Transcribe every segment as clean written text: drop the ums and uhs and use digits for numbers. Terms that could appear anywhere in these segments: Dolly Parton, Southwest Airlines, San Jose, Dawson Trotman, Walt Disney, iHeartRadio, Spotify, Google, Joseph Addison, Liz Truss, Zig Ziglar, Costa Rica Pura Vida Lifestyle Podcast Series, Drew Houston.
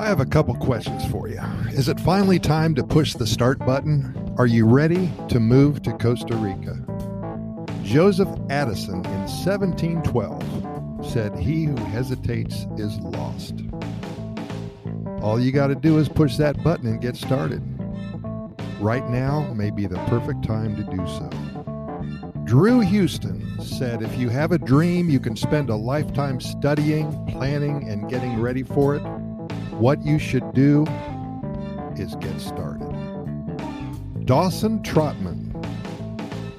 I have a couple questions for you. Is it finally time to push the start button? Are you ready to move to Costa Rica? Joseph Addison in 1712 said, "He who hesitates is lost." All you got to do is push that button and get started. Right now may be the perfect time to do so. Drew Houston said, "If you have a dream, you can spend a lifetime studying, planning, and getting ready for it. What you should do is get started." Dawson Trotman,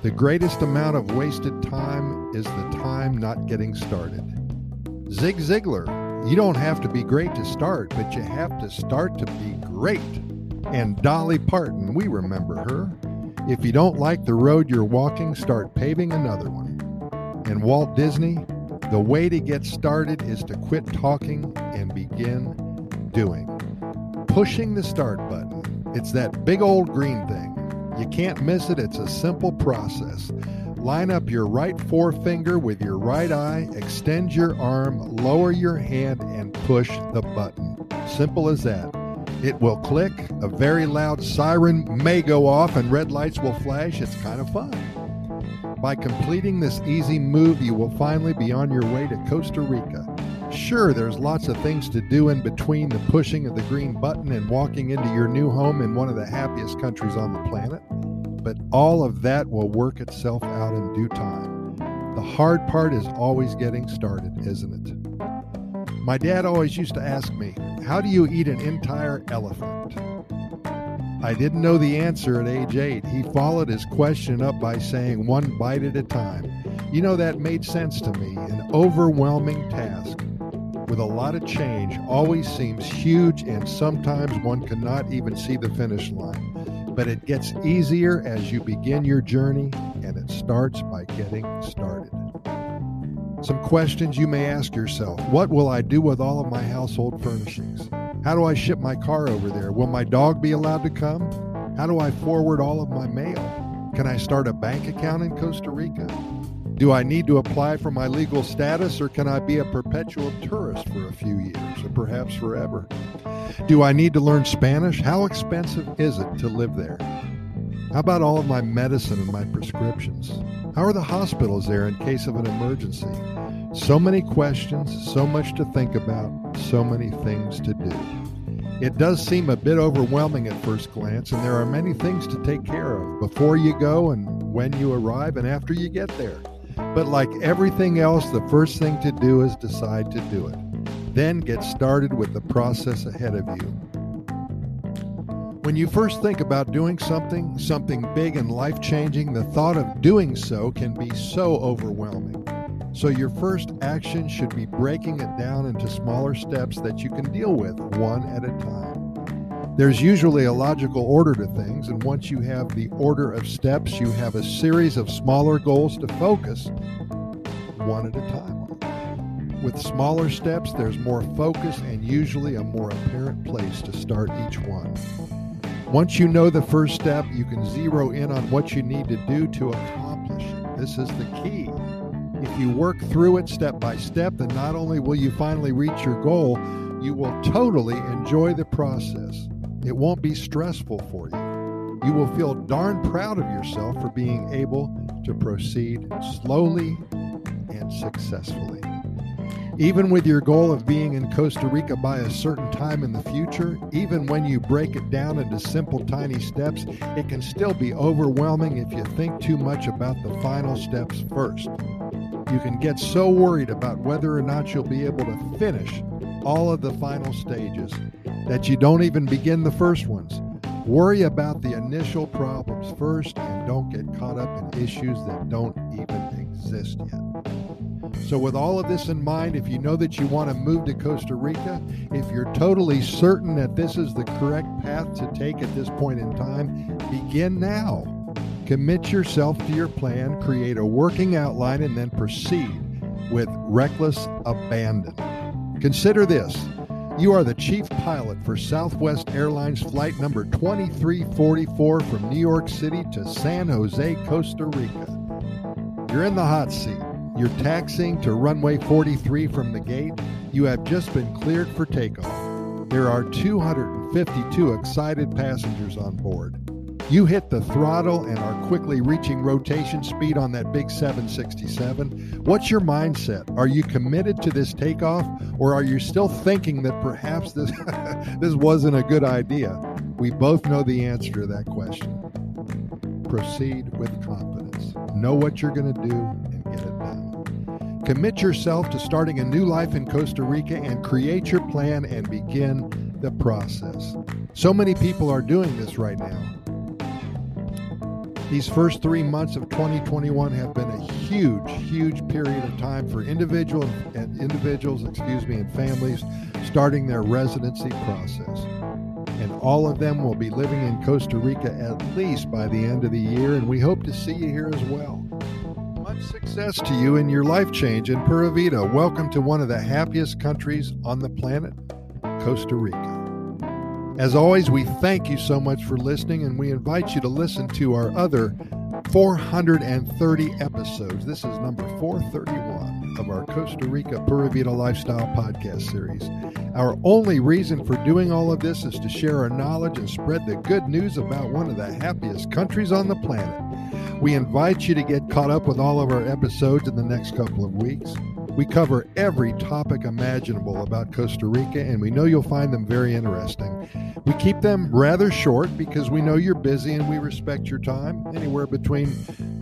"The greatest amount of wasted time is the time not getting started." Zig Ziglar, "You don't have to be great to start, but you have to start to be great." And Dolly Parton, we remember her, "If you don't like the road you're walking, start paving another one." And Walt Disney, "The way to get started is to quit talking and begin doing." Pushing the start button, it's that big old green thing. You can't miss it. It's a simple process. Line up your right forefinger with your right eye, extend your arm, lower your hand, and push the button. Simple as that. It will click, a very loud siren may go off, and red lights will flash. It's kind of fun. By completing this easy move, you will finally be on your way to Costa Rica. Sure, there's lots of things to do in between the pushing of the green button and walking into your new home in one of the happiest countries on the planet, but all of that will work itself out in due time. The hard part is always getting started, isn't it? My dad always used to ask me, "How do you eat an entire elephant?" I didn't know the answer at age 8. He followed his question up by saying, "One bite at a time." You know, that made sense to me. An overwhelming task with a lot of change always seems huge, and sometimes one cannot even see the finish line. But it gets easier as you begin your journey, and it starts by getting started. Some questions you may ask yourself. What will I do with all of my household furnishings? How do I ship my car over there? Will my dog be allowed to come? How do I forward all of my mail? Can I start a bank account in Costa Rica? Do I need to apply for my legal status, or can I be a perpetual tourist for a few years, or perhaps forever? Do I need to learn Spanish? How expensive is it to live there? How about all of my medicine and my prescriptions? How are the hospitals there in case of an emergency? So many questions, so much to think about, so many things to do. It does seem a bit overwhelming at first glance, and there are many things to take care of before you go and when you arrive and after you get there. But like everything else, the first thing to do is decide to do it. Then get started with the process ahead of you. When you first think about doing something big and life-changing, the thought of doing so can be so overwhelming. So your first action should be breaking it down into smaller steps that you can deal with one at a time. There's usually a logical order to things, and once you have the order of steps, you have a series of smaller goals to focus one at a time. With smaller steps, there's more focus and usually a more apparent place to start each one. Once you know the first step, you can zero in on what you need to do to accomplish it. This is the key. If you work through it step by step, then not only will you finally reach your goal, you will totally enjoy the process. It won't be stressful for you. You will feel darn proud of yourself for being able to proceed slowly and successfully. Even with your goal of being in Costa Rica by a certain time in the future, even when you break it down into simple, tiny steps, it can still be overwhelming if you think too much about the final steps first. You can get so worried about whether or not you'll be able to finish all of the final stages that you don't even begin the first ones. Worry about the initial problems first and don't get caught up in issues that don't even exist yet. So with all of this in mind, if you know that you want to move to Costa Rica, if you're totally certain that this is the correct path to take at this point in time, begin now. Commit yourself to your plan, create a working outline, and then proceed with reckless abandon. Consider this. You are the chief pilot for Southwest Airlines flight number 2344 from New York City to San Jose, Costa Rica. You're in the hot seat. You're taxiing to runway 43 from the gate. You have just been cleared for takeoff. There are 252 excited passengers on board. You hit the throttle and are quickly reaching rotation speed on that big 767. What's your mindset? Are you committed to this takeoff, or are you still thinking that perhaps this this wasn't a good idea? We both know the answer to that question. Proceed with confidence. Know what you're going to do and get it done. Commit yourself to starting a new life in Costa Rica and create your plan and begin the process. So many people are doing this right now. These first 3 months of 2021 have been a huge, huge period of time for individuals and families starting their residency process. And all of them will be living in Costa Rica at least by the end of the year, and we hope to see you here as well. Much success to you in your life change in Pura Vida. Welcome to one of the happiest countries on the planet, Costa Rica. As always, we thank you so much for listening, and we invite you to listen to our other 430 episodes. This is number 431 of our Costa Rica Pura Vida Lifestyle Podcast Series. Our only reason for doing all of this is to share our knowledge and spread the good news about one of the happiest countries on the planet. We invite you to get caught up with all of our episodes in the next couple of weeks. We cover every topic imaginable about Costa Rica, and we know you'll find them very interesting. We keep them rather short because we know you're busy and we respect your time, anywhere between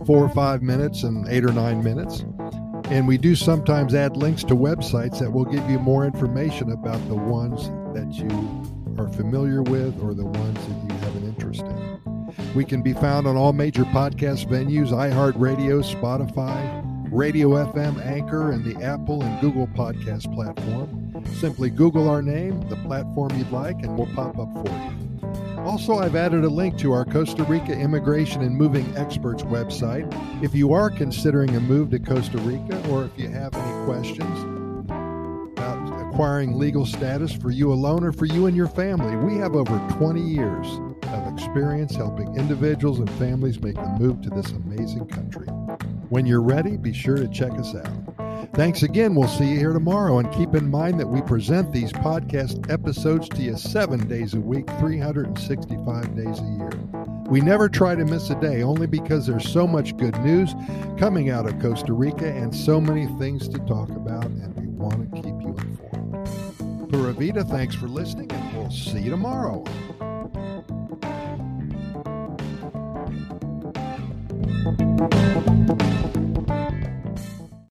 4 or 5 minutes and 8 or 9 minutes. And we do sometimes add links to websites that will give you more information about the ones that you are familiar with or the ones that you have an interest in. We can be found on all major podcast venues, iHeartRadio, Spotify, Radio FM, Anchor, and the Apple and Google podcast platform. Simply Google our name, the platform you'd like, and we'll pop up for you. Also, I've added a link to our Costa Rica Immigration and Moving Experts website. If you are considering a move to Costa Rica, or if you have any questions about acquiring legal status for you alone or for you and your family, we have over 20 years of experience helping individuals and families make the move to this amazing country. When you're ready, be sure to check us out. Thanks again. We'll see you here tomorrow. And keep in mind that we present these podcast episodes to you 7 days a week, 365 days a year. We never try to miss a day, only because there's so much good news coming out of Costa Rica and so many things to talk about, and we want to keep you informed. Pura Vida, thanks for listening, and we'll see you tomorrow.